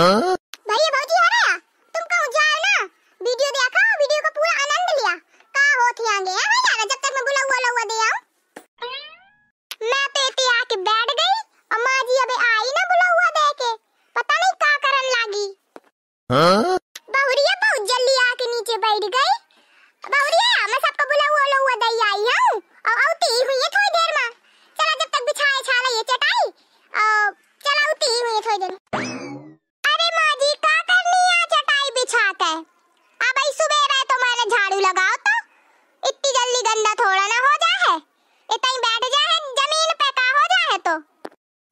हाँ? भैया भौजी आ रहा, तुम कहूँ जाओ ना, वीडियो देखा, वीडियो का पूरा आनंद लिया। का होती आगे यार भैया, जब तक मैं बुला हुआ दे आऊं। मैं पेटे आके बैठ गई, अम्मा जी अबे आई ना बुला हुआ दे के, पता नहीं का करन लागी। हाँ? बहुरिया बहुत जल्दी आके नीचे बैठ गई। बहुरिया मैं सबको बुला हुआ दे आई हूं और आती हुई है थोड़ी देर में। चला जब तक बिछाए छाला ये चटाई और चला आती हुई है थोड़ी देर।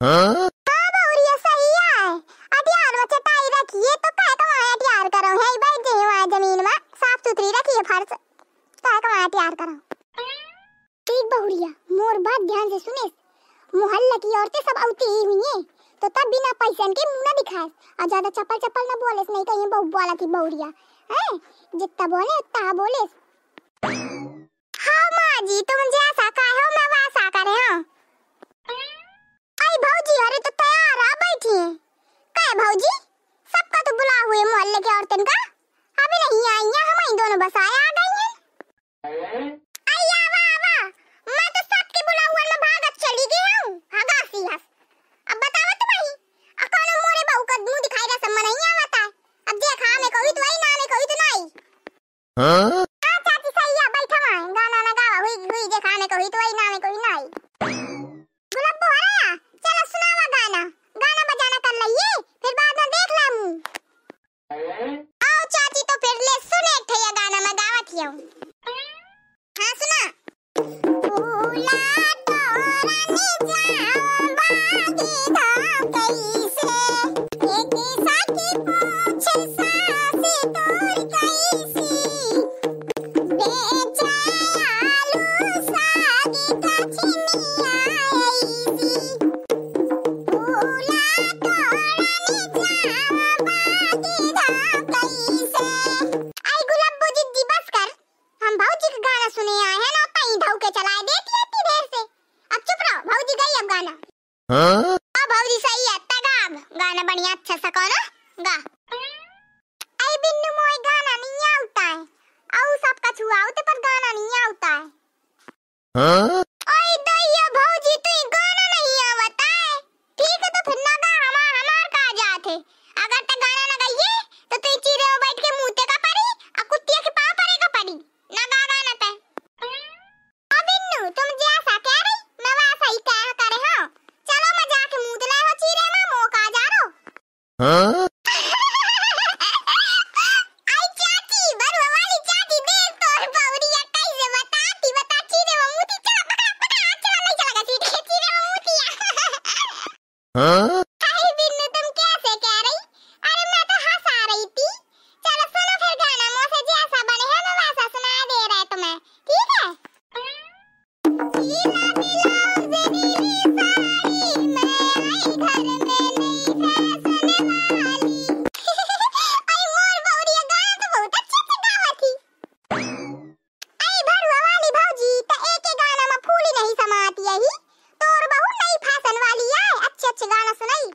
हाँ? बहुरिया सही है। अटियार में चटाई रखिए तो काहे का वहां अटियार करो है, बैठ जाइए वहां जमीन में, साफ सुथरी रखिए फर्श, काहे का वहां अटियार करो। ठीक बहुरिया, मोर बात ध्यान से सुने। मोहल्ले की औरतें सब आती ही हुई हैं, तो तब बिना पैसन के मुंह ना दिखाएस और ज्यादा चपल ना बोलेस, नहीं तो ये बहुत बोला की बहुरिया हैं, जितना बोले उतना बोलेस। हां मां जी तुम जैसा काहे हो मैं वैसा करे। हां भौजी अरे तो तैयार आ बैठी है कहे भौजी, सबका तो बुला हुए मोहल्ले के औरतन का अभी नहीं आई है, हम ही दोनों बस आए आ गई हैं। अय्या वाह, मैं तो सबके बुला हुए में भागत चली गई हूं, भागा सी हस। अब बताओ तुम्हारी अकानो मोरे बहू का मुंह दिखाई रहा समझ नहीं आता। अब देखा मैं कोई तो आई ना मैं कोई तो नहीं। हां आ चाची सैया बैठा है, गाना ना गावा हुई देखा मैं कोई तो आई ना मैं कोई नहीं। हाँ? भौजी सही है, तगाब गाना बढ़िया अच्छा सा करो गा। आई बिन्नू मोय गाना नहीं आता है, औ सबका छुआवते पर गाना नहीं आता है। हाँ? आई दैया भौजी तू गाना नहीं आवता है, ठीक है तो फिर ना गा, हमार का जात है। अगर त गाना ना गइए तो तू चिरे में बैठ के मुते का पड़ी और कुत्तिया के पांव पड़े का पड़ी, ना गा गाना ते। अब बिन्नू तुम जैसा कह रही मैं वैसा ही कह करे। हां चलो मैं जाके मुंह दला हो चीरे में मोका जा रो। हां आई चाची बरुआ वाली चाची देख तोर बहुरिया कैसे बता चीरे में मुंह ती चला पका पका चला नहीं चला गई चीरे में मुंह दिया। हां आई बिन्नू तुम कैसे कह रही, अरे मैं तो हंस आ रही थी। चलो सुनो फिर गाना, मोसे जैसा बने है मैं वैसा सुना दे रहा है तुम्हें, ठीक है। चीला मिलाओ जरी गाना सुनाई